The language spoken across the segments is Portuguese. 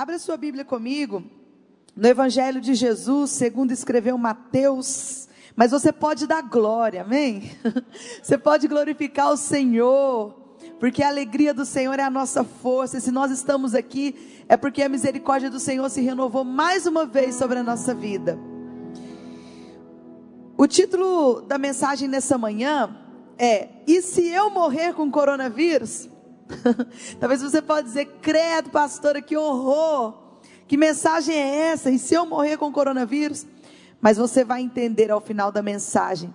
Abra sua Bíblia comigo, no Evangelho de Jesus, segundo escreveu Mateus, mas você pode dar glória, amém? Você pode glorificar o Senhor, porque a alegria do Senhor é a nossa força, e se nós estamos aqui, é porque a misericórdia do Senhor se renovou mais uma vez sobre a nossa vida. O título da mensagem nessa manhã é: e se eu morrer com coronavírus? Talvez você possa dizer: credo, pastora, que horror, que mensagem é essa? E se eu morrer com coronavírus? Mas você vai entender ao final da mensagem,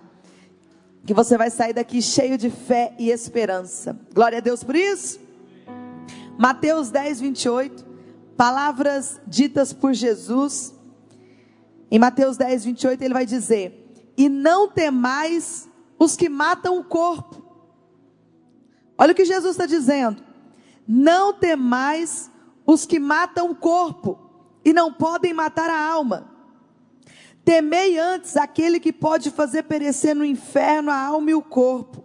que você vai sair daqui cheio de fé e esperança. Glória a Deus por isso. Mateus 10, 28, palavras ditas por Jesus. Em Mateus 10, 28 ele vai dizer: e não temais os que matam o corpo. Olha o que Jesus está dizendo: não temais os que matam o corpo e não podem matar a alma. Temei antes aquele que pode fazer perecer no inferno a alma e o corpo.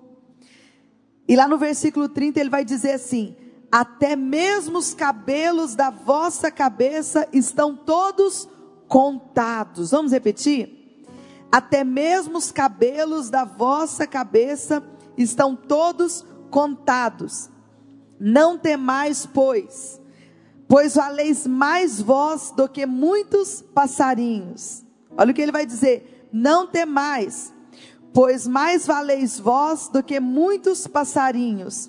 E lá no versículo 30 ele vai dizer assim: até mesmo os cabelos da vossa cabeça estão todos contados. Vamos repetir? Até mesmo os cabelos da vossa cabeça estão todos contados. Não temais, pois valeis mais vós do que muitos passarinhos. Olha o que ele vai dizer: não temais, pois mais valeis vós do que muitos passarinhos.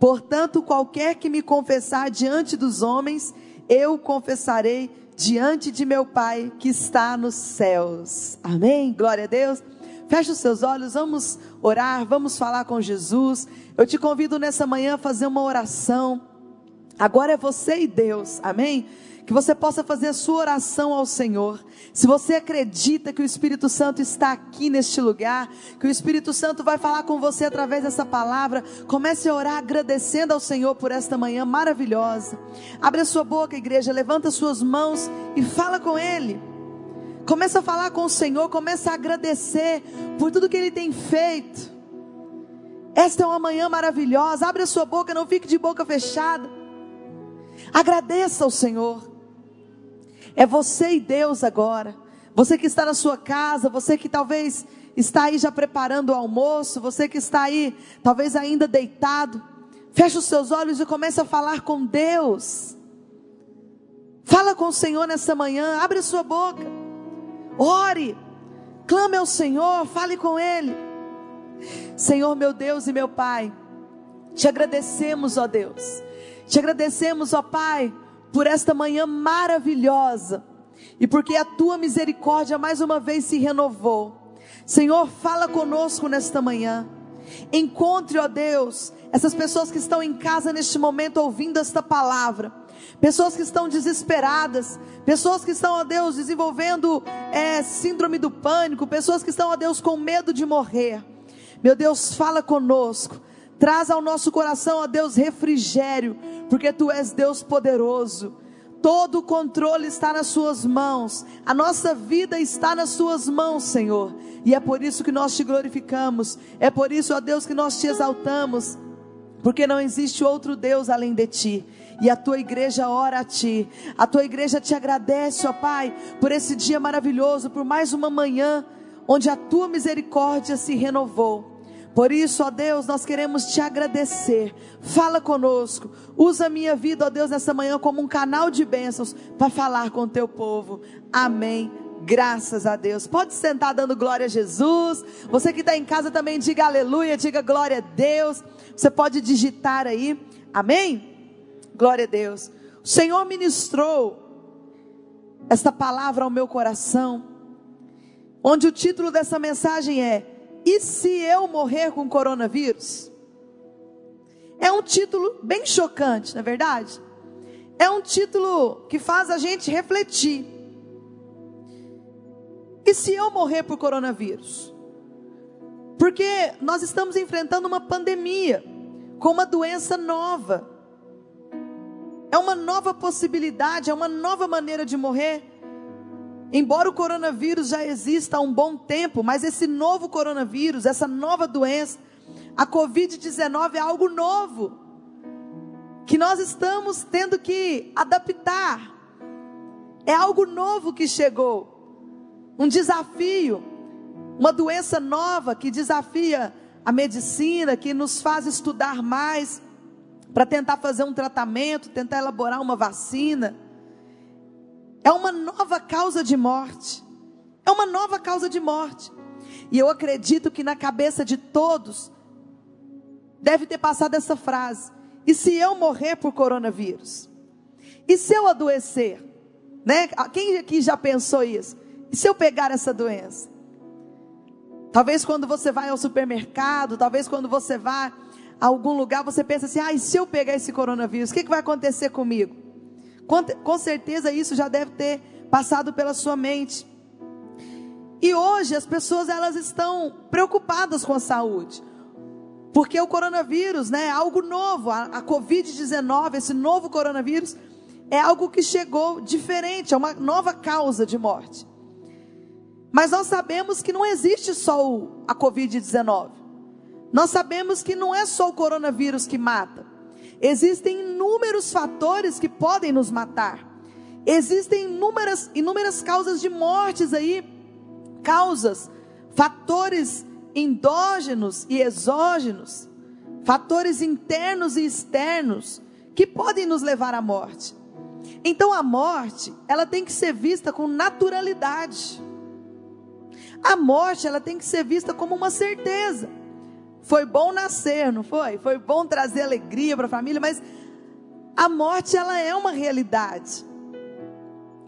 Portanto, qualquer que me confessar diante dos homens, eu confessarei diante de meu Pai que está nos céus. Amém? Glória a Deus. Feche os seus olhos, vamos orar, vamos falar com Jesus. Eu te convido nessa manhã a fazer uma oração. Agora é você e Deus, amém? Que você possa fazer a sua oração ao Senhor. Se você acredita que o Espírito Santo está aqui neste lugar, que o Espírito Santo vai falar com você através dessa palavra, comece a orar agradecendo ao Senhor por esta manhã maravilhosa. Abre a sua boca, igreja, levanta as suas mãos e fala com Ele. Começa a falar com o Senhor, começa a agradecer por tudo que Ele tem feito. Esta é uma manhã maravilhosa. Abre a sua boca, não fique de boca fechada. Agradeça ao Senhor. É você e Deus agora. Você que está na sua casa, você que talvez está aí já preparando o almoço, você que está aí talvez ainda deitado, feche os seus olhos e comece a falar com Deus. Fala com o Senhor nessa manhã, abre a sua boca, ore, clame ao Senhor, fale com Ele. Senhor meu Deus e meu Pai, te agradecemos, ó Deus, te agradecemos, ó Pai, por esta manhã maravilhosa, e porque a Tua misericórdia mais uma vez se renovou. Senhor, fala conosco nesta manhã. Encontre, ó Deus, essas pessoas que estão em casa neste momento ouvindo esta palavra, pessoas que estão desesperadas, pessoas que estão, ó Deus, desenvolvendo síndrome do pânico, pessoas que estão, ó Deus, com medo de morrer. Meu Deus, fala conosco. Traz ao nosso coração, ó Deus, refrigério, porque Tu és Deus poderoso. Todo o controle está nas Suas mãos. A nossa vida está nas Suas mãos, Senhor. E é por isso que nós Te glorificamos. É por isso, ó Deus, que nós Te exaltamos. Porque não existe outro Deus além de Ti. E a Tua igreja ora a Ti. A Tua igreja Te agradece, ó Pai, por esse dia maravilhoso, por mais uma manhã, onde a Tua misericórdia se renovou. Por isso, ó Deus, nós queremos Te agradecer. Fala conosco. Usa a minha vida, ó Deus, nessa manhã como um canal de bênçãos para falar com o Teu povo. Amém. Graças a Deus. Pode sentar dando glória a Jesus. Você que está em casa também diga aleluia, diga glória a Deus. Você pode digitar aí. Amém? Glória a Deus. O Senhor ministrou esta palavra ao meu coração, onde o título dessa mensagem é: e se eu morrer com coronavírus? É um título bem chocante, não é verdade? É um título que faz a gente refletir. E se eu morrer por coronavírus? Porque nós estamos enfrentando uma pandemia, com uma doença nova. É uma nova possibilidade, é uma nova maneira de morrer. Embora o coronavírus já exista há um bom tempo, mas esse novo coronavírus, essa nova doença, a COVID-19, é algo novo, que nós estamos tendo que adaptar, É algo novo que chegou, um desafio, uma doença nova que desafia a medicina, que nos faz estudar mais para tentar fazer um tratamento, tentar elaborar uma vacina. É uma nova causa de morte, é uma nova causa de morte. E eu acredito que na cabeça de todos deve ter passado essa frase: e se eu morrer por coronavírus? E se eu adoecer? Né? Quem aqui já pensou isso? E se eu pegar essa doença? Talvez quando você vai ao supermercado, talvez quando você vai a algum lugar, você pensa assim: ah, e se eu pegar esse coronavírus, o que vai acontecer comigo? Com certeza isso já deve ter passado pela sua mente. E hoje as pessoas, elas estão preocupadas com a saúde, porque o coronavírus, né, é algo novo. A COVID-19, esse novo coronavírus, é algo que chegou diferente, é uma nova causa de morte. Mas nós sabemos que não existe só a Covid-19. Nós sabemos que não é só o coronavírus que mata. Existem inúmeros fatores que podem nos matar. Existem inúmeras causas de mortes aí. Causas, fatores endógenos e exógenos. Fatores internos e externos que podem nos levar à morte. Então a morte, ela tem que ser vista com naturalidade. A morte, ela tem que ser vista como uma certeza. Foi bom nascer, não foi? Foi bom trazer alegria para a família, mas a morte, ela é uma realidade.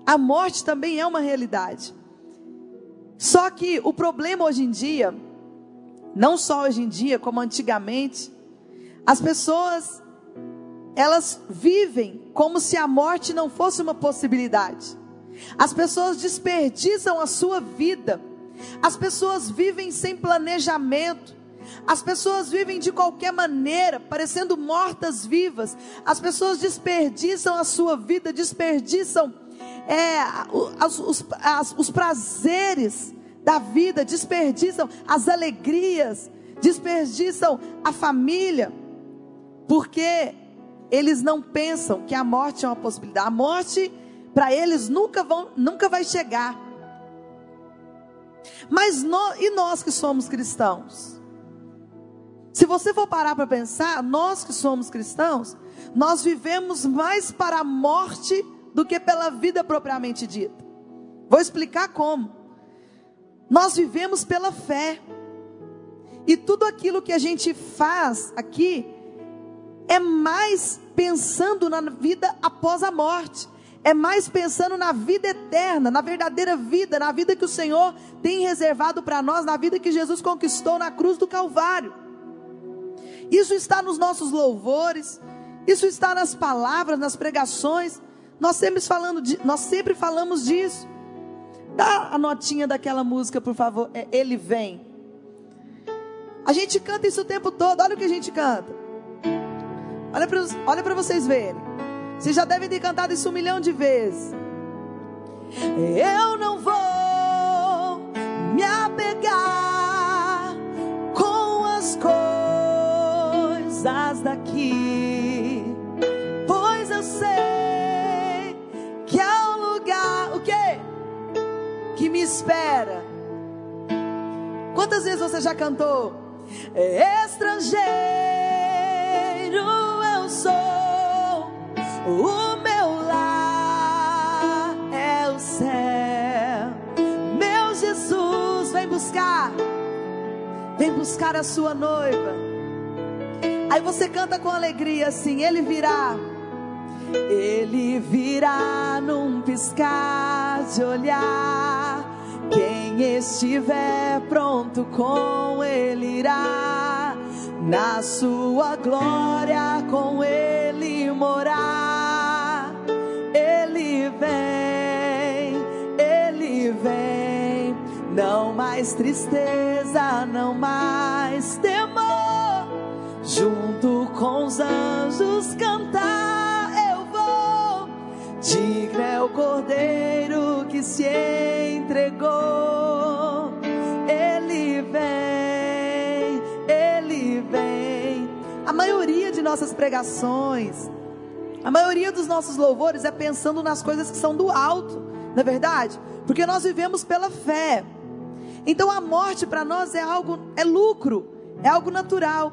A morte também é uma realidade. Só que o problema hoje em dia, não só hoje em dia, como antigamente, as pessoas, elas vivem como se a morte não fosse uma possibilidade. As pessoas desperdiçam a sua vida. As pessoas vivem sem planejamento. As pessoas vivem de qualquer maneira, parecendo mortas vivas. As pessoas desperdiçam a sua vida, desperdiçam os prazeres da vida, desperdiçam as alegrias, desperdiçam a família, porque eles não pensam que a morte é uma possibilidade. A morte, para eles, nunca vai chegar. Mas nós que somos cristãos? Se você for parar para pensar, nós que somos cristãos, nós vivemos mais para a morte do que pela vida propriamente dita. Vou explicar como. Nós vivemos pela fé. E tudo aquilo que a gente faz aqui é mais pensando na vida após a morte. É mais pensando na vida eterna, na verdadeira vida, na vida que o Senhor tem reservado para nós, na vida que Jesus conquistou na cruz do Calvário. Isso está nos nossos louvores, isso está nas palavras, nas pregações. Nós sempre falamos disso. Dá a notinha daquela música, por favor. É Ele Vem. A gente canta isso o tempo todo. Olha o que a gente canta. Olha para vocês verem. Vocês já devem ter cantado isso 1 milhão de vezes. Eu não vou me apegar com as coisas daqui, pois eu sei que há um lugar, o quê? Que me espera. Quantas vezes você já cantou? Estrangeiro eu sou, o meu lar é o céu. Meu Jesus vem buscar a sua noiva. Aí você canta com alegria assim: Ele virá num piscar de olhar. Quem estiver pronto com Ele irá, na sua glória com Ele morar. Ele vem, não mais tristeza, não mais temor, junto com os anjos cantar eu vou, digno é o Cordeiro que se entregou, ele vem. A maioria de nossas pregações, A maioria dos nossos louvores é pensando nas coisas que são do alto, não é verdade? Porque nós vivemos pela fé. Então a morte para nós é algo, é lucro, é algo natural.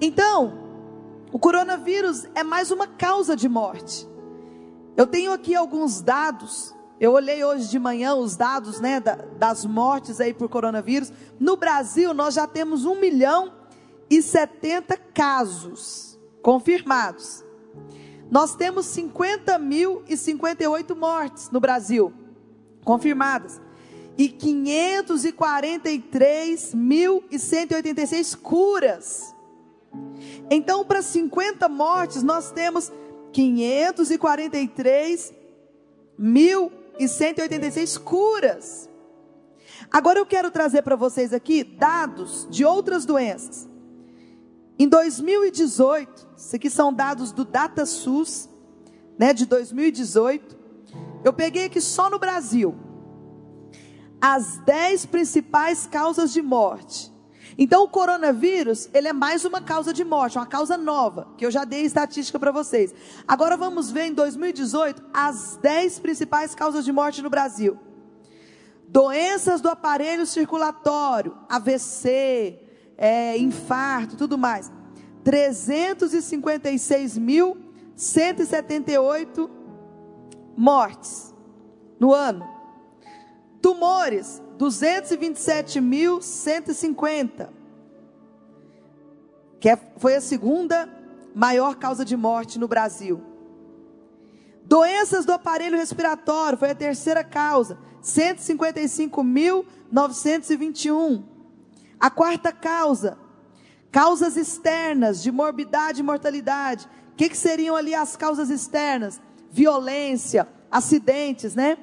Então, o coronavírus é mais uma causa de morte. Eu tenho aqui alguns dados. Eu olhei hoje de manhã os dados, né, das mortes aí por coronavírus. No Brasil, nós já temos 1.070.000 casos confirmados. Nós temos 50.058 mortes no Brasil, confirmadas. E 543.186 curas. Então, para 50 mortes, nós temos 543.186 curas. Agora eu quero trazer para vocês aqui dados de outras doenças. Em 2018, isso aqui são dados do DataSUS, né, de 2018. Eu peguei aqui só no Brasil as 10 principais causas de morte. Então o coronavírus, ele é mais uma causa de morte, uma causa nova, que eu já dei estatística para vocês. Agora vamos ver em 2018 as 10 principais causas de morte no Brasil. Doenças do aparelho circulatório, AVC, infarto, tudo mais. 356.178 mortes no ano. Tumores, 227.150, foi a segunda maior causa de morte no Brasil. Doenças do aparelho respiratório, foi a terceira causa, 155.921. A quarta causa, causas externas de morbidade e mortalidade. O que seriam ali as causas externas? Violência, acidentes, né?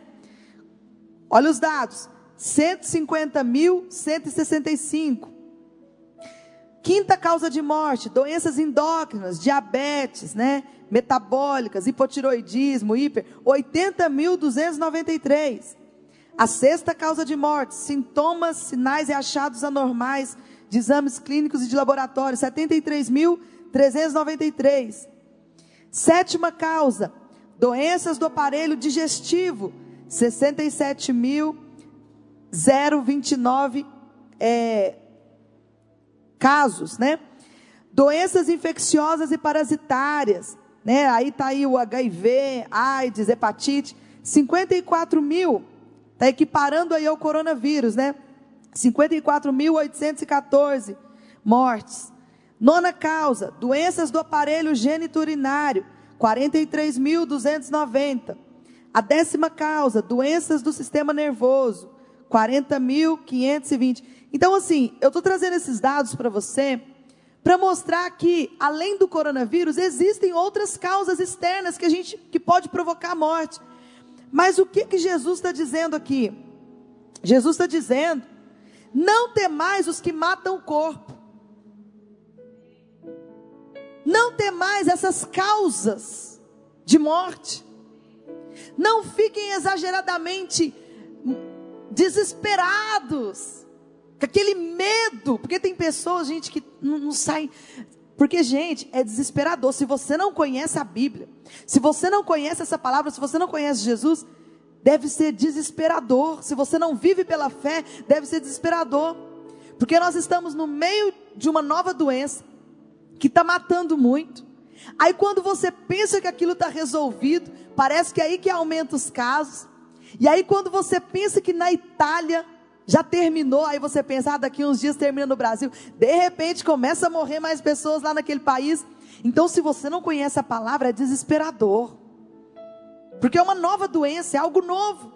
Olha os dados, 150.165. Quinta causa de morte, doenças endócrinas, diabetes, né? Metabólicas, hipotiroidismo, 80.293. A sexta causa de morte, sintomas, sinais e achados anormais de exames clínicos e de laboratório, 73.393. Sétima causa, doenças do aparelho digestivo, 67.029 casos, né? Doenças infecciosas e parasitárias, né? Aí está aí o HIV, AIDS, hepatite, 54.000, está equiparando aí ao coronavírus, né? 54.814 mortes. Nona causa, doenças do aparelho geniturinário, 43.290. A décima causa, doenças do sistema nervoso, 40.520. Então, assim, eu estou trazendo esses dados para você, para mostrar que, além do coronavírus, existem outras causas externas que pode provocar a morte. Mas o que Jesus está dizendo aqui? Jesus está dizendo, não temais os que matam o corpo. Não temais essas causas de morte. Não fiquem exageradamente desesperados, com aquele medo, porque tem pessoas, gente, que não saem, porque, gente, é desesperador. Se você não conhece a Bíblia, se você não conhece essa palavra, se você não conhece Jesus, deve ser desesperador. Se você não vive pela fé, deve ser desesperador, porque nós estamos no meio de uma nova doença, que está matando muito. Aí quando você pensa que aquilo está resolvido, parece que é aí que aumenta os casos. E aí quando você pensa que na Itália já terminou, aí você pensa, daqui uns dias termina no Brasil. De repente começa a morrer mais pessoas lá naquele país. Então, se você não conhece a palavra, é desesperador, porque é uma nova doença, é algo novo.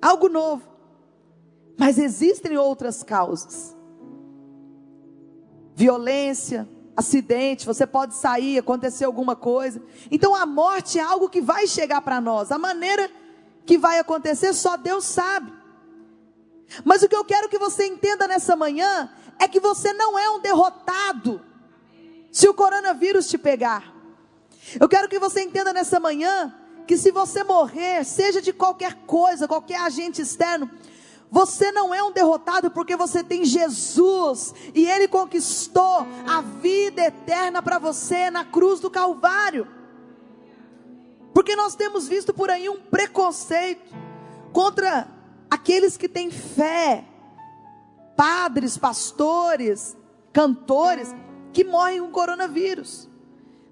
Algo novo. Mas existem outras causas. Violência, acidente, você pode sair, acontecer alguma coisa. Então a morte é algo que vai chegar para nós. A maneira que vai acontecer, só Deus sabe. Mas o que eu quero que você entenda nessa manhã, é que você não é um derrotado, se o coronavírus te pegar. Eu quero que você entenda nessa manhã, que se você morrer, seja de qualquer coisa, qualquer agente externo, Você não é um derrotado porque você tem Jesus, e Ele conquistou a vida eterna para você na cruz do Calvário. Porque nós temos visto por aí um preconceito contra aqueles que têm fé, padres, pastores, cantores, que morrem com coronavírus.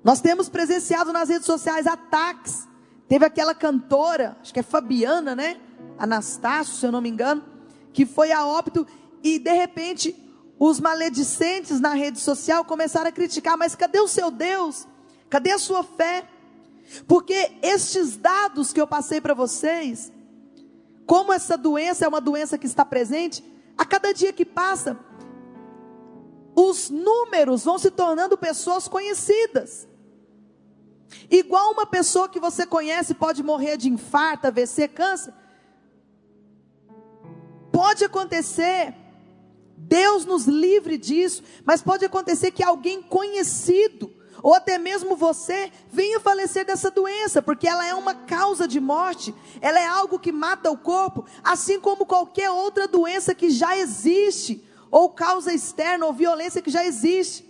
Nós temos presenciado nas redes sociais ataques. Teve aquela cantora, acho que é Fabiana, né? Anastácio, se eu não me engano, que foi a óbito, e de repente os maledicentes na rede social começaram a criticar: mas cadê o seu Deus? Cadê a sua fé? Porque estes dados que eu passei para vocês, como essa doença é uma doença que está presente, a cada dia que passa, os números vão se tornando pessoas conhecidas. Igual uma pessoa que você conhece pode morrer de infarto, AVC, câncer, pode acontecer, Deus nos livre disso, mas pode acontecer que alguém conhecido, ou até mesmo você, venha falecer dessa doença, porque ela é uma causa de morte, ela é algo que mata o corpo, assim como qualquer outra doença que já existe, ou causa externa, ou violência que já existe.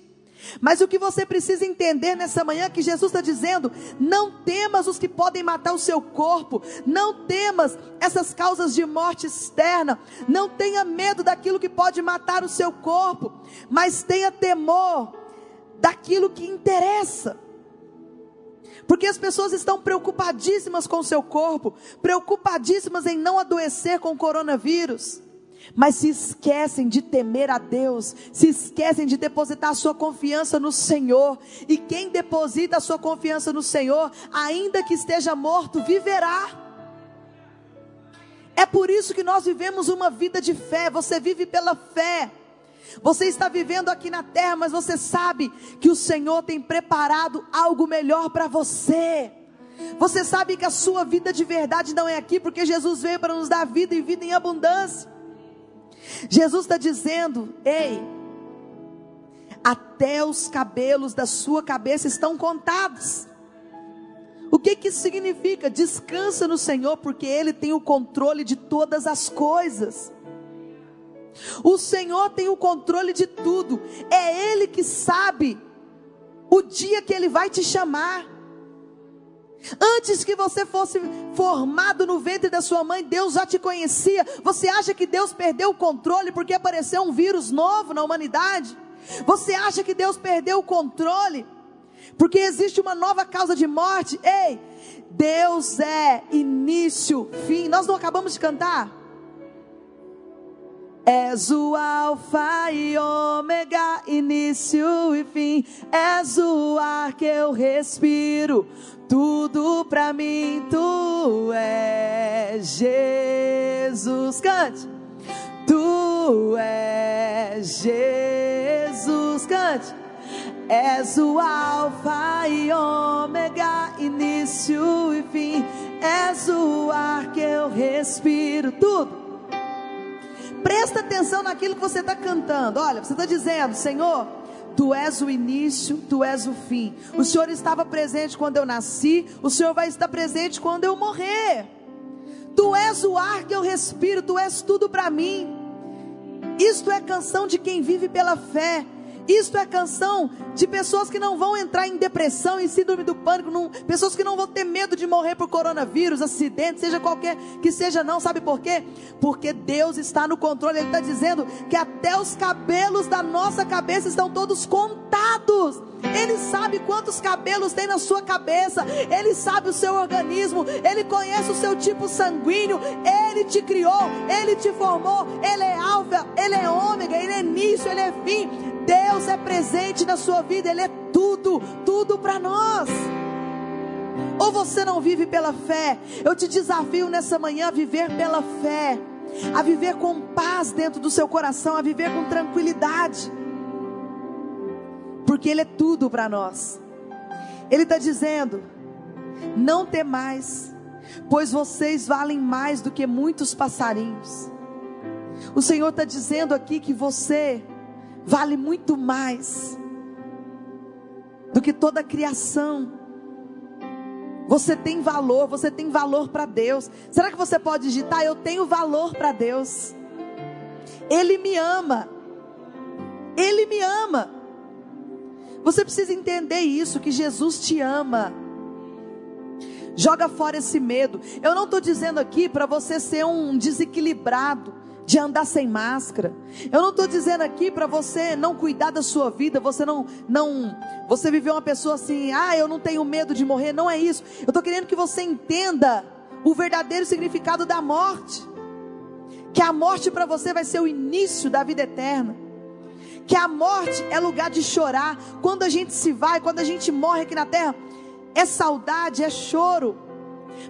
Mas o que você precisa entender nessa manhã é que Jesus está dizendo: não temas os que podem matar o seu corpo, não temas essas causas de morte externa, não tenha medo daquilo que pode matar o seu corpo, mas tenha temor daquilo que interessa. Porque as pessoas estão preocupadíssimas com o seu corpo, preocupadíssimas em não adoecer com o coronavírus, mas se esquecem de temer a Deus, se esquecem de depositar a sua confiança no Senhor. E quem deposita a sua confiança no Senhor, ainda que esteja morto, viverá. É por isso que nós vivemos uma vida de fé. Você vive pela fé. Você está vivendo aqui na terra, mas você sabe que o Senhor tem preparado algo melhor para você. Você sabe que a sua vida de verdade não é aqui, porque Jesus veio para nos dar vida e vida em abundância. Jesus está dizendo: ei, até os cabelos da sua cabeça estão contados. O que que isso significa? Descansa no Senhor, porque Ele tem o controle de todas as coisas. O Senhor tem o controle de tudo. É Ele que sabe o dia que Ele vai te chamar. Antes que você fosse formado no ventre da sua mãe, Deus já te conhecia. Você acha que Deus perdeu o controle porque apareceu um vírus novo na humanidade? Você acha que Deus perdeu o controle porque existe uma nova causa de morte? Ei, Deus é início, fim. Nós não acabamos de cantar? És o alfa e ômega, início e fim. És o ar que eu respiro, tudo pra mim Tu és, Jesus. Cante. Tu és, Jesus. Cante. És o alfa e ômega, início e fim. És o ar que eu respiro, tudo. Presta atenção naquilo que você está cantando. Olha, você está dizendo: Senhor, Tu és o início, Tu és o fim. O Senhor estava presente quando eu nasci, o Senhor vai estar presente quando eu morrer. Tu és o ar que eu respiro, Tu és tudo para mim. Isto é canção de quem vive pela fé. Isto é canção de pessoas que não vão entrar em depressão, em síndrome do pânico, pessoas que não vão ter medo de morrer por coronavírus, acidente, seja qualquer que seja, não. Sabe por quê? Porque Deus está no controle. Ele está dizendo que até os cabelos da nossa cabeça estão todos contados. Ele sabe quantos cabelos tem na sua cabeça. Ele sabe o seu organismo. Ele conhece o seu tipo sanguíneo. Ele te criou, Ele te formou. Ele é alfa, Ele é ômega, Ele é início, Ele é fim. Deus é presente na sua vida. Ele é tudo, tudo para nós. Ou você não vive pela fé? Eu te desafio nessa manhã a viver pela fé, a viver com paz dentro do seu coração, a viver com tranquilidade, porque Ele é tudo para nós. Ele está dizendo: não temais, pois vocês valem mais do que muitos passarinhos. O Senhor está dizendo aqui que você vale muito mais do que toda a criação. Você tem valor para Deus. Será que você pode digitar: eu tenho valor para Deus? Ele me ama. Ele me ama. Você precisa entender isso, que Jesus te ama. Joga fora esse medo. Eu não estou dizendo aqui para você ser um desequilibrado, de andar sem máscara. Eu não estou dizendo aqui para você não cuidar da sua vida, você você viver uma pessoa assim, eu não tenho medo de morrer. Não é isso. Eu estou querendo que você entenda o verdadeiro significado da morte. Que a morte para você vai ser o início da vida eterna. Que a morte é lugar de chorar. Quando a gente se vai, quando a gente morre aqui na terra, é saudade, é choro,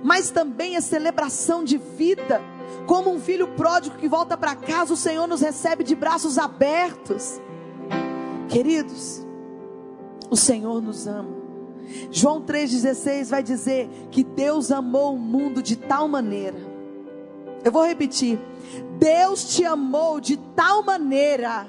mas também é celebração de vida. Como um filho pródigo que volta para casa, o Senhor nos recebe de braços abertos. Queridos, o Senhor nos ama. João 3,16 vai dizer que Deus amou o mundo de tal maneira. Eu vou repetir: Deus te amou de tal maneira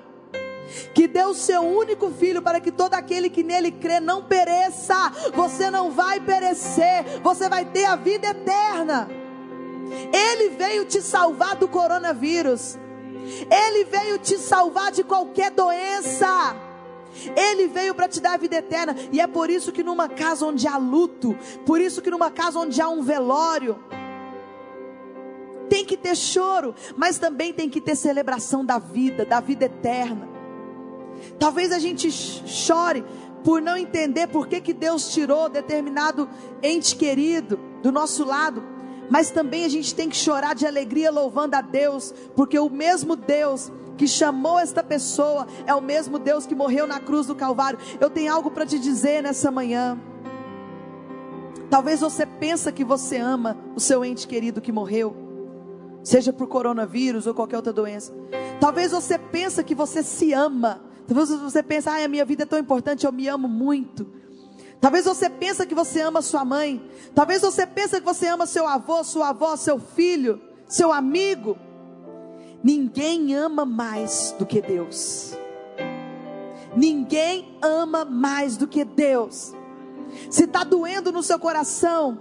que deu o seu único filho para que todo aquele que nele crê não pereça. Você não vai perecer, você vai ter a vida eterna. Ele veio te salvar do coronavírus. Ele veio te salvar de qualquer doença. Ele veio para te dar a vida eterna. E é por isso que numa casa onde há luto, por isso que numa casa onde há um velório, tem que ter choro, mas também tem que ter celebração da vida eterna. Talvez a gente chore por não entender por que Deus tirou determinado ente querido do nosso lado, mas também a gente tem que chorar de alegria louvando a Deus, porque o mesmo Deus que chamou esta pessoa é o mesmo Deus que morreu na cruz do Calvário. Eu tenho algo para te dizer nessa manhã. Talvez você pense que você ama o seu ente querido que morreu, seja por coronavírus ou qualquer outra doença. Talvez você pense que você se ama. Talvez você pense, a minha vida é tão importante, eu me amo muito. Talvez você pense que você ama sua mãe. Talvez você pense que você ama seu avô, sua avó, seu filho, seu amigo. Ninguém ama mais do que Deus. Ninguém ama mais do que Deus. Se está doendo no seu coração,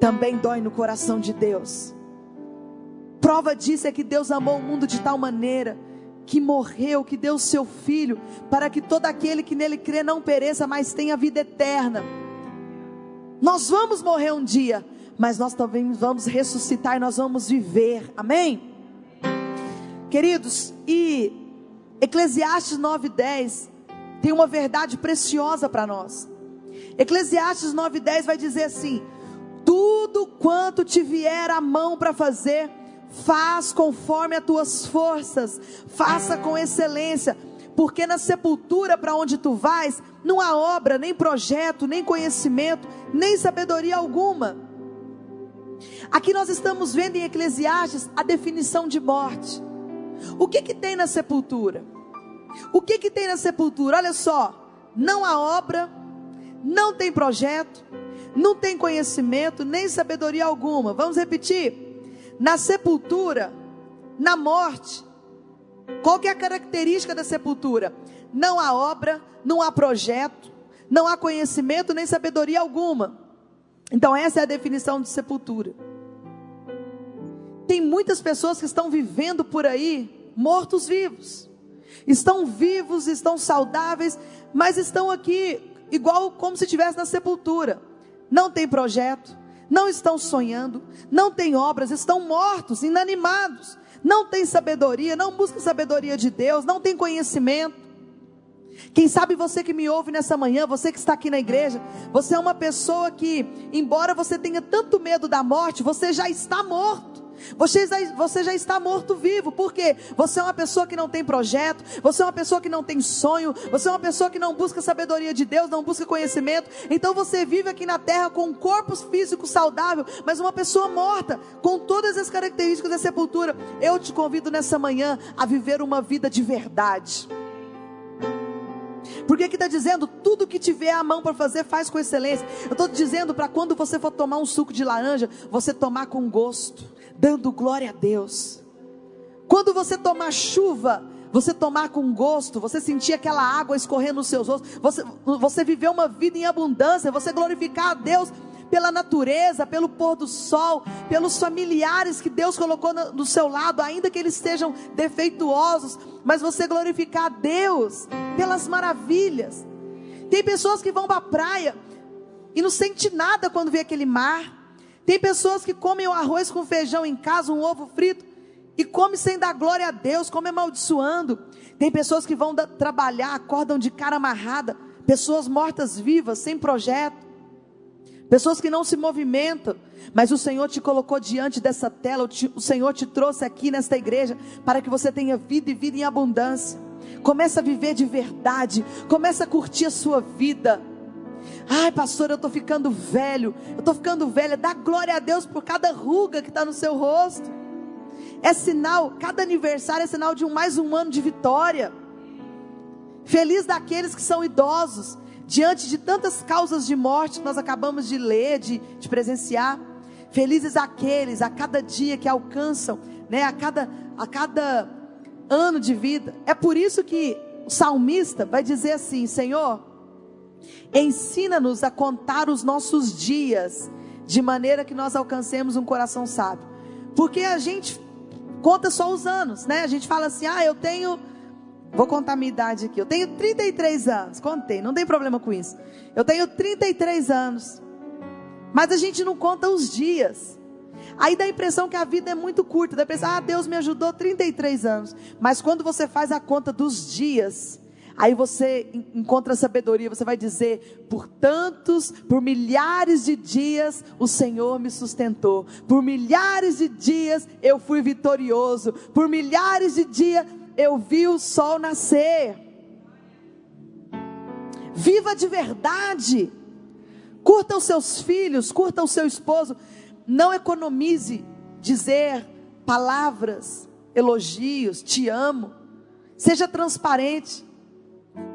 também dói no coração de Deus. Prova disso é que Deus amou o mundo de tal maneira que morreu, que deu o seu filho, para que todo aquele que nele crê não pereça, mas tenha vida eterna. Nós vamos morrer um dia, mas nós também vamos ressuscitar e nós vamos viver, amém? Queridos, e Eclesiastes 9,10 tem uma verdade preciosa para nós. Eclesiastes 9,10 vai dizer assim: tudo quanto te vier à mão para fazer, faz conforme as tuas forças, faça com excelência, porque na sepultura para onde tu vais, não há obra, nem projeto, nem conhecimento, nem sabedoria alguma. Aqui nós estamos vendo em Eclesiastes a definição de morte. O que tem na sepultura? O que tem na sepultura? Olha só, não há obra, não tem projeto, não tem conhecimento, nem sabedoria alguma. Vamos repetir? Na sepultura, na morte, qual que é a característica da sepultura? Não há obra, não há projeto, não há conhecimento nem sabedoria alguma. Então essa é a definição de sepultura. Tem muitas pessoas que estão vivendo por aí, mortos vivos. Estão vivos, estão saudáveis, mas estão aqui igual como se estivesse na sepultura. Não tem projeto. Não estão sonhando, não tem obras, estão mortos, inanimados, não tem sabedoria, não busca sabedoria de Deus, não tem conhecimento. Quem sabe você que me ouve nessa manhã, você que está aqui na igreja, você é uma pessoa que, embora você tenha tanto medo da morte, você já está morto. Você já está morto vivo. Por quê? Você é uma pessoa que não tem projeto, você é uma pessoa que não tem sonho, você é uma pessoa que não busca sabedoria de Deus, não busca conhecimento. Então você vive aqui na terra com um corpo físico saudável, mas uma pessoa morta, com todas as características da sepultura. Eu te convido nessa manhã a viver uma vida de verdade. Porque aqui está dizendo, tudo que tiver à mão para fazer, faz com excelência. Eu estou dizendo para quando você for tomar um suco de laranja, você tomar com gosto, dando glória a Deus. Quando você tomar chuva, você tomar com gosto, você sentir aquela água escorrendo nos seus ossos, você viver uma vida em abundância, você glorificar a Deus pela natureza, pelo pôr do sol, pelos familiares que Deus colocou do seu lado, ainda que eles estejam defeituosos, mas você glorificar a Deus pelas maravilhas. Tem pessoas que vão para a praia e não sente nada quando vê aquele mar. Tem pessoas que comem o arroz com feijão em casa, um ovo frito, e come sem dar glória a Deus, come amaldiçoando. Tem pessoas que vão trabalhar, acordam de cara amarrada, pessoas mortas vivas, sem projeto, pessoas que não se movimentam. Mas o Senhor te colocou diante dessa tela, o Senhor te trouxe aqui nesta igreja, para que você tenha vida e vida em abundância. Começa a viver de verdade, começa a curtir a sua vida. Ai, pastor, eu estou ficando velho, eu estou ficando velha. Dá glória a Deus por cada ruga que está no seu rosto. É sinal, cada aniversário é sinal de mais um ano de vitória. Feliz daqueles que são idosos, diante de tantas causas de morte que nós acabamos de ler, de presenciar. Felizes aqueles, a cada dia que alcançam, né, a cada ano de vida. É por isso que o salmista vai dizer assim: Senhor, ensina-nos a contar os nossos dias, de maneira que nós alcancemos um coração sábio. Porque a gente conta só os anos, né? A gente fala assim: ah, eu tenho, vou contar minha idade aqui, eu tenho 33 anos, contei, não tem problema com isso, eu tenho 33 anos, mas a gente não conta os dias. Aí dá a impressão que a vida é muito curta, dá a impressão, ah, Deus me ajudou 33 anos, mas quando você faz a conta dos dias, aí você encontra sabedoria. Você vai dizer: por tantos, por milhares de dias o Senhor me sustentou, por milhares de dias eu fui vitorioso, por milhares de dias eu vi o sol nascer. Viva de verdade, curta os seus filhos, curta o seu esposo, não economize dizer palavras, elogios, te amo, seja transparente.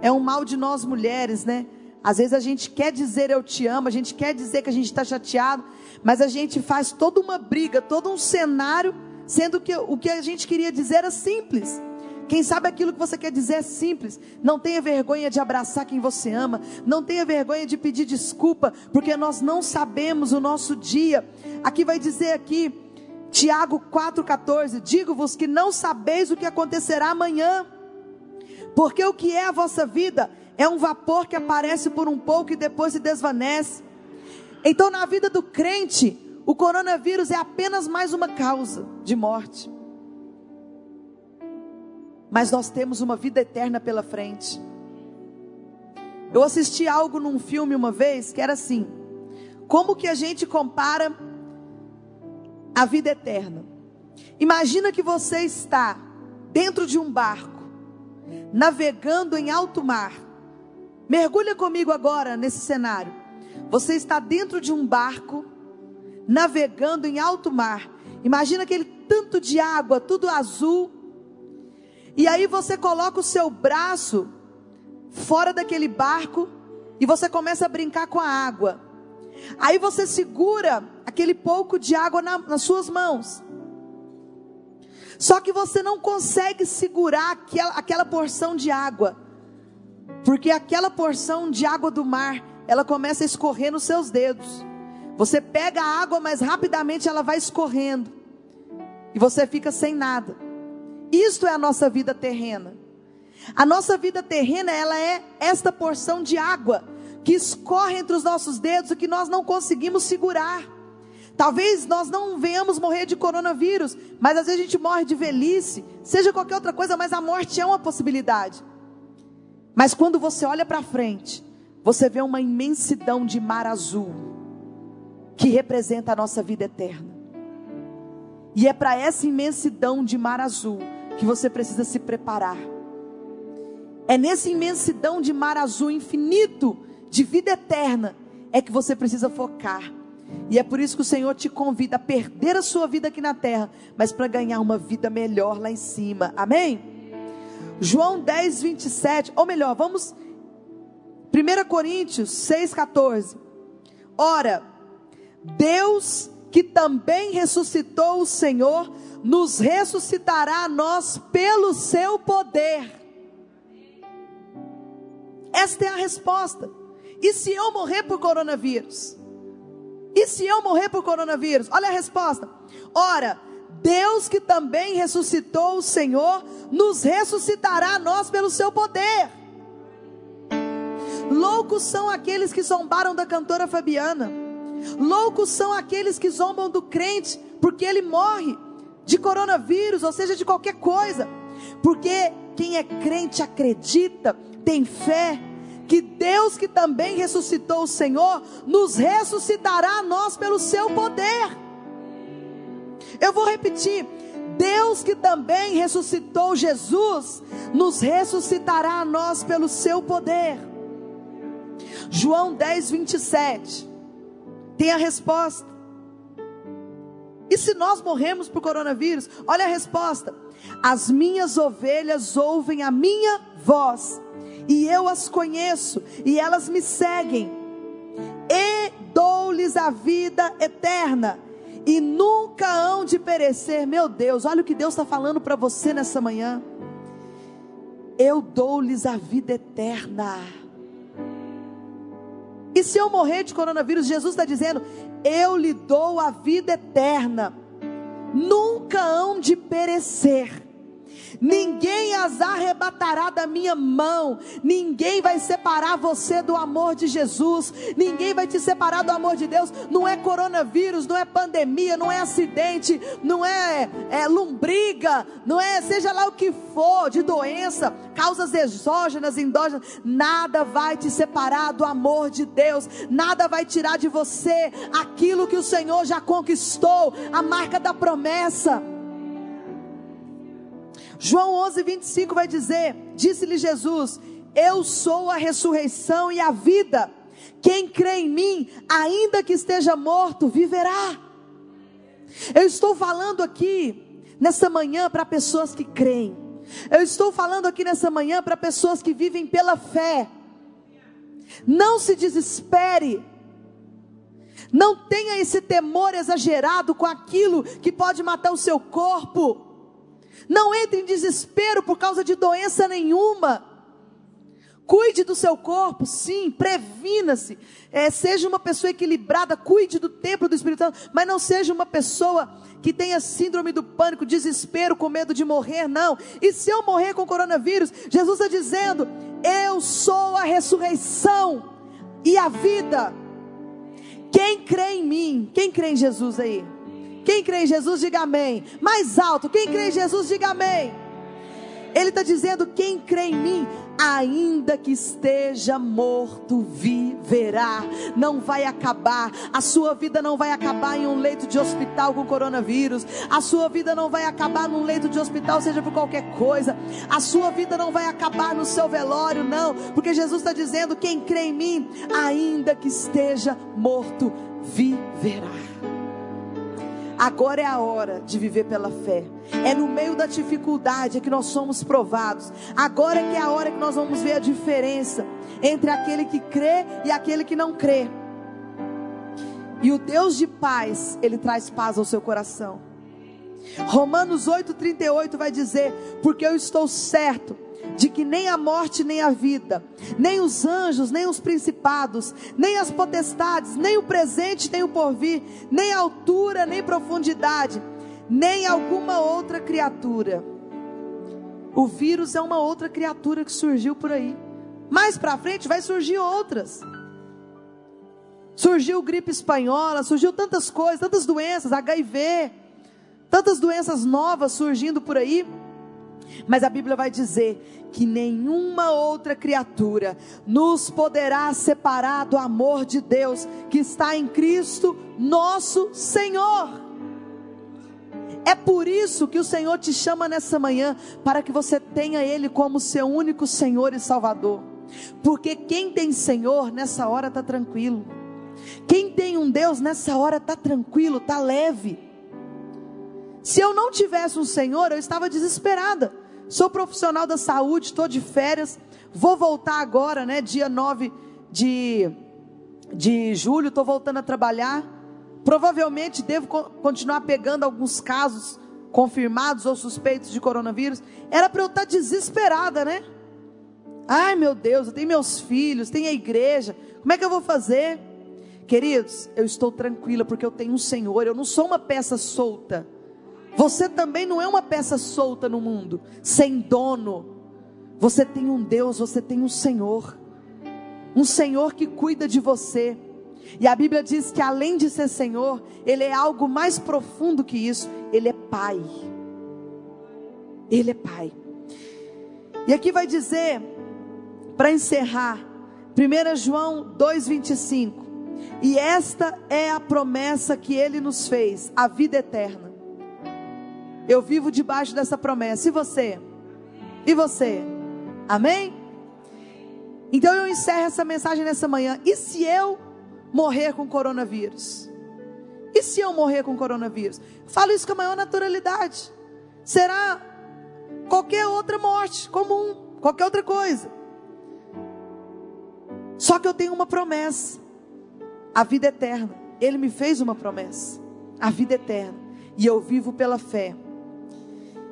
É um mal de nós mulheres, né? Às vezes a gente quer dizer eu te amo, a gente quer dizer que a gente está chateado, mas a gente faz toda uma briga, todo um cenário, sendo que o que a gente queria dizer era simples. Quem sabe aquilo que você quer dizer é simples. Não tenha vergonha de abraçar quem você ama, não tenha vergonha de pedir desculpa, porque nós não sabemos o nosso dia. Aqui vai dizer aqui, Tiago 4,14, digo-vos que não sabeis o que acontecerá amanhã, porque o que é a vossa vida é um vapor que aparece por um pouco e depois se desvanece. Então, na vida do crente, o coronavírus é apenas mais uma causa de morte, mas nós temos uma vida eterna pela frente. Eu assisti algo num filme uma vez, que era assim: como que a gente compara a vida eterna? Imagina que você está dentro de um barco, navegando em alto mar. Mergulha comigo agora nesse cenário. Você está dentro de um barco, navegando em alto mar. Imagina aquele tanto de água, tudo azul. E aí você coloca o seu braço fora daquele barco e você começa a brincar com a água. Aí você segura aquele pouco de água nas suas mãos. Só que você não consegue segurar aquela porção de água, porque aquela porção de água do mar, ela começa a escorrer nos seus dedos. Você pega a água, mas rapidamente ela vai escorrendo, e você fica sem nada. Isto é a nossa vida terrena. A nossa vida terrena, ela é esta porção de água, que escorre entre os nossos dedos, e que nós não conseguimos segurar. Talvez nós não venhamos morrer de coronavírus, mas às vezes a gente morre de velhice, seja qualquer outra coisa, mas a morte é uma possibilidade. Mas quando você olha para frente, você vê uma imensidão de mar azul, que representa a nossa vida eterna. E é para essa imensidão de mar azul que você precisa se preparar. É nessa imensidão de mar azul infinito, de vida eterna, é que você precisa focar. E é por isso que o Senhor te convida a perder a sua vida aqui na terra, mas para ganhar uma vida melhor lá em cima, amém? João 10, 27, ou melhor, vamos, 1 Coríntios 6, 14, ora, Deus que também ressuscitou o Senhor, nos ressuscitará a nós pelo seu poder. Esta é a resposta. E se eu morrer por coronavírus? E se eu morrer por coronavírus? Olha a resposta. Ora, Deus que também ressuscitou o Senhor, nos ressuscitará a nós pelo seu poder. Loucos são aqueles que zombaram da cantora Fabiana. Loucos são aqueles que zombam do crente, porque ele morre de coronavírus, ou seja, de qualquer coisa. Porque quem é crente acredita, tem fé, que Deus que também ressuscitou o Senhor, nos ressuscitará a nós pelo seu poder. Eu vou repetir. Deus que também ressuscitou Jesus, nos ressuscitará a nós pelo seu poder. João 10, 27, tem a resposta. E se nós morremos por coronavírus? Olha a resposta. As minhas ovelhas ouvem a minha voz, e eu as conheço, e elas me seguem, e dou-lhes a vida eterna, e nunca hão de perecer. Meu Deus, olha o que Deus está falando para você nessa manhã. Eu dou-lhes a vida eterna. E se eu morrer de coronavírus, Jesus está dizendo, eu lhe dou a vida eterna, nunca hão de perecer, ninguém as arrebatará da minha mão, ninguém vai separar você do amor de Jesus, ninguém vai te separar do amor de Deus. Não é coronavírus, não é pandemia, não é acidente, não é, lombriga, não é seja lá o que for de doença, causas exógenas, endógenas, nada vai te separar do amor de Deus, nada vai tirar de você aquilo que o Senhor já conquistou, a marca da promessa. João 11, 25 vai dizer, disse-lhe Jesus, eu sou a ressurreição e a vida, quem crê em mim, ainda que esteja morto, viverá. Eu estou falando aqui, nessa manhã, para pessoas que creem, eu estou falando aqui nessa manhã, para pessoas que vivem pela fé. Não se desespere, não tenha esse temor exagerado com aquilo que pode matar o seu corpo. Não entre em desespero por causa de doença nenhuma. Cuide do seu corpo, sim, previna-se. Seja uma pessoa equilibrada, cuide do templo do Espírito Santo, mas não seja uma pessoa que tenha síndrome do pânico, desespero, com medo de morrer, não. E se eu morrer com coronavírus, Jesus está dizendo, eu sou a ressurreição e a vida. Quem crê em mim, quem crê em Jesus aí? Quem crê em Jesus, diga amém. Mais alto, quem crê em Jesus, diga amém. Ele está dizendo, quem crê em mim, ainda que esteja morto, viverá. Não vai acabar. A sua vida não vai acabar em um leito de hospital com coronavírus. A sua vida não vai acabar num leito de hospital, seja por qualquer coisa. A sua vida não vai acabar no seu velório, não. Porque Jesus está dizendo, quem crê em mim, ainda que esteja morto, viverá. Agora é a hora de viver pela fé. É no meio da dificuldade que nós somos provados. Agora é que é a hora que nós vamos ver a diferença entre aquele que crê e aquele que não crê. E o Deus de paz, Ele traz paz ao seu coração. Romanos 8,38 vai dizer, porque eu estou certo de que nem a morte nem a vida, nem os anjos, nem os principados, nem as potestades, nem o presente, nem o porvir, nem a altura, nem profundidade, nem alguma outra criatura. O vírus é uma outra criatura que surgiu por aí. Mais para frente vai surgir outras. Surgiu gripe espanhola, surgiu tantas coisas, tantas doenças, HIV, tantas doenças novas surgindo por aí. Mas a Bíblia vai dizer que nenhuma outra criatura nos poderá separar do amor de Deus que está em Cristo nosso Senhor. É por isso que o Senhor te chama nessa manhã, para que você tenha Ele como seu único Senhor e Salvador. Porque quem tem Senhor nessa hora está tranquilo. Quem tem um Deus nessa hora está tranquilo, está leve. Se eu não tivesse um Senhor, eu estava desesperada. Sou profissional da saúde, estou de férias, vou voltar agora, né? Dia 9 de julho, estou voltando a trabalhar. Provavelmente devo continuar pegando alguns casos confirmados ou suspeitos de coronavírus. Era para eu estar desesperada, né? Ai meu Deus, eu tenho meus filhos, tenho a igreja, como é que eu vou fazer? Queridos, eu estou tranquila porque eu tenho um Senhor, eu não sou uma peça solta. Você também não é uma peça solta no mundo, sem dono. Você tem um Deus, você tem um Senhor que cuida de você. E a Bíblia diz que além de ser Senhor, Ele é algo mais profundo que isso. Ele é Pai. Ele é Pai. E aqui vai dizer, para encerrar, 1 João 2,25. E esta é a promessa que Ele nos fez, a vida eterna. Eu vivo debaixo dessa promessa. E você? E você? Amém? Então eu encerro essa mensagem nessa manhã. E se eu morrer com coronavírus? E se eu morrer com coronavírus? Falo isso com a maior naturalidade. Será qualquer outra morte comum, qualquer outra coisa. Só que eu tenho uma promessa. A vida eterna. Ele me fez uma promessa. A vida eterna. E eu vivo pela fé.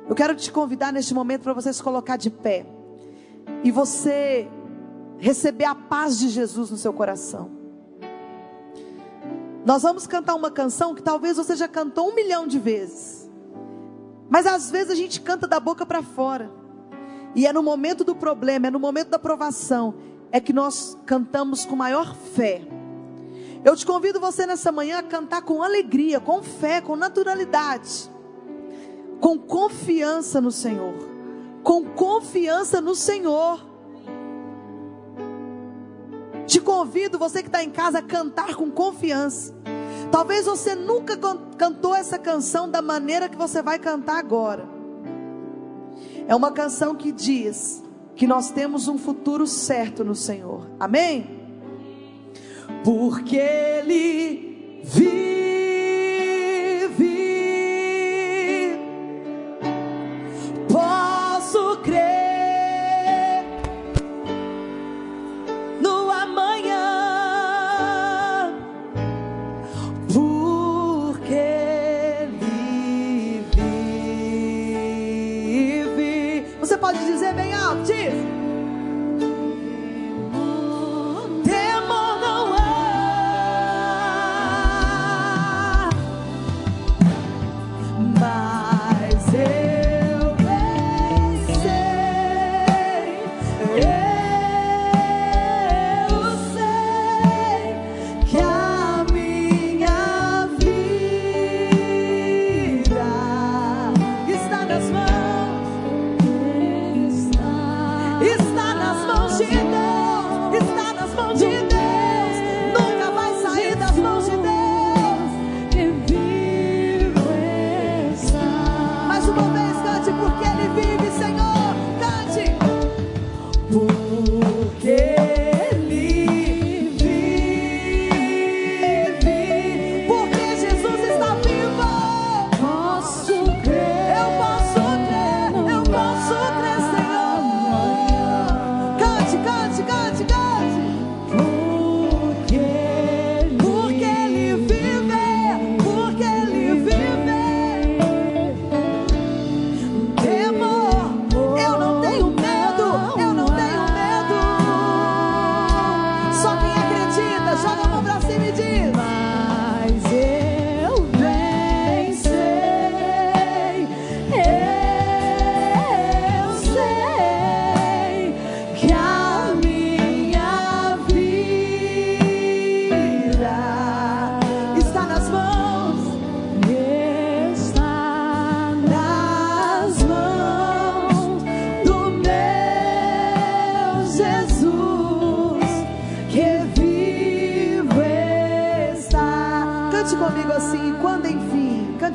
Eu quero te convidar neste momento para você se colocar de pé. E você receber a paz de Jesus no seu coração. Nós vamos cantar uma canção que talvez você já cantou 1 milhão de vezes. Mas às vezes a gente canta da boca para fora. E é no momento do problema, é no momento da provação, é que nós cantamos com maior fé. Eu te convido você nessa manhã a cantar com alegria, com fé, com naturalidade. Com confiança no Senhor. Com confiança no Senhor. Te convido, você que está em casa, a cantar com confiança. Talvez você nunca cantou essa canção da maneira que você vai cantar agora. É uma canção que diz que nós temos um futuro certo no Senhor. Amém? Porque Ele vive, posso crer. Pode dizer bem alto, diz.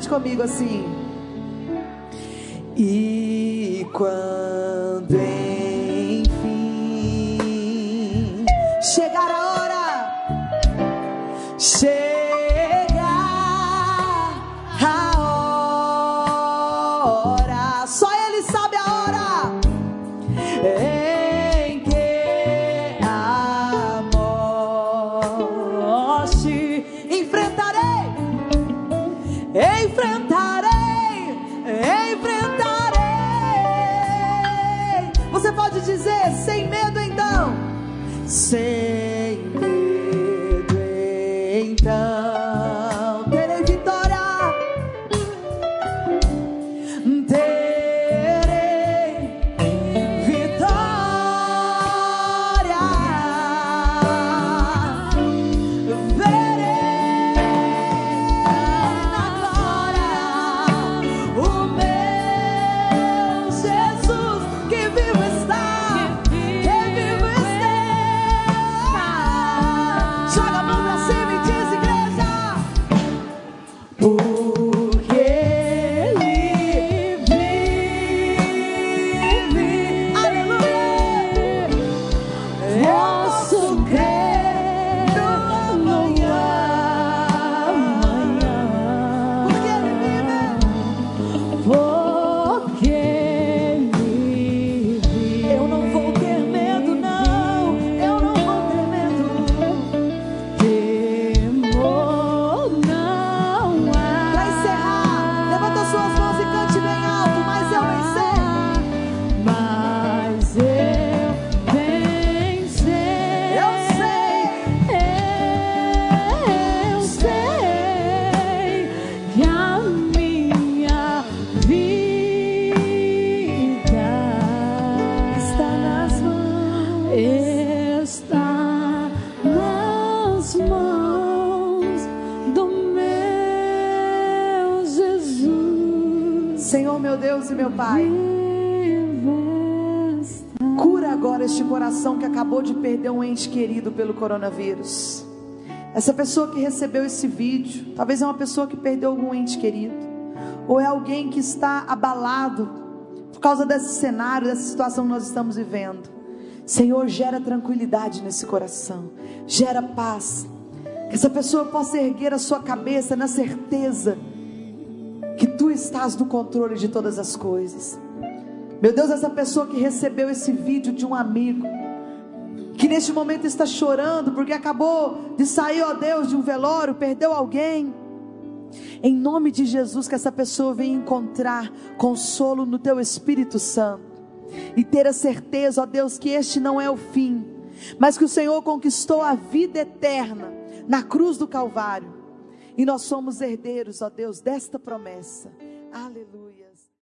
Comigo assim. E quando enfim chegar a hora, só Ele sabe a hora em que a morte enfrentarei. Você pode dizer sem medo então, sem medo Senhor, meu Deus e meu Pai, cura agora este coração que acabou de perder um ente querido pelo coronavírus. Essa pessoa que recebeu esse vídeo, talvez é uma pessoa que perdeu algum ente querido, ou é alguém que está abalado por causa desse cenário, dessa situação que nós estamos vivendo. Senhor, gera tranquilidade nesse coração, gera paz, que essa pessoa possa erguer a sua cabeça na certeza que Tu estás no controle de todas as coisas. Meu Deus, essa pessoa que recebeu esse vídeo de um amigo, que neste momento está chorando porque acabou de sair, ó Deus, de um velório, perdeu alguém. Em nome de Jesus, que essa pessoa venha encontrar consolo no Teu Espírito Santo e ter a certeza, ó Deus, que este não é o fim, mas que o Senhor conquistou a vida eterna na cruz do Calvário. E nós somos herdeiros, ó Deus, desta promessa. Aleluia.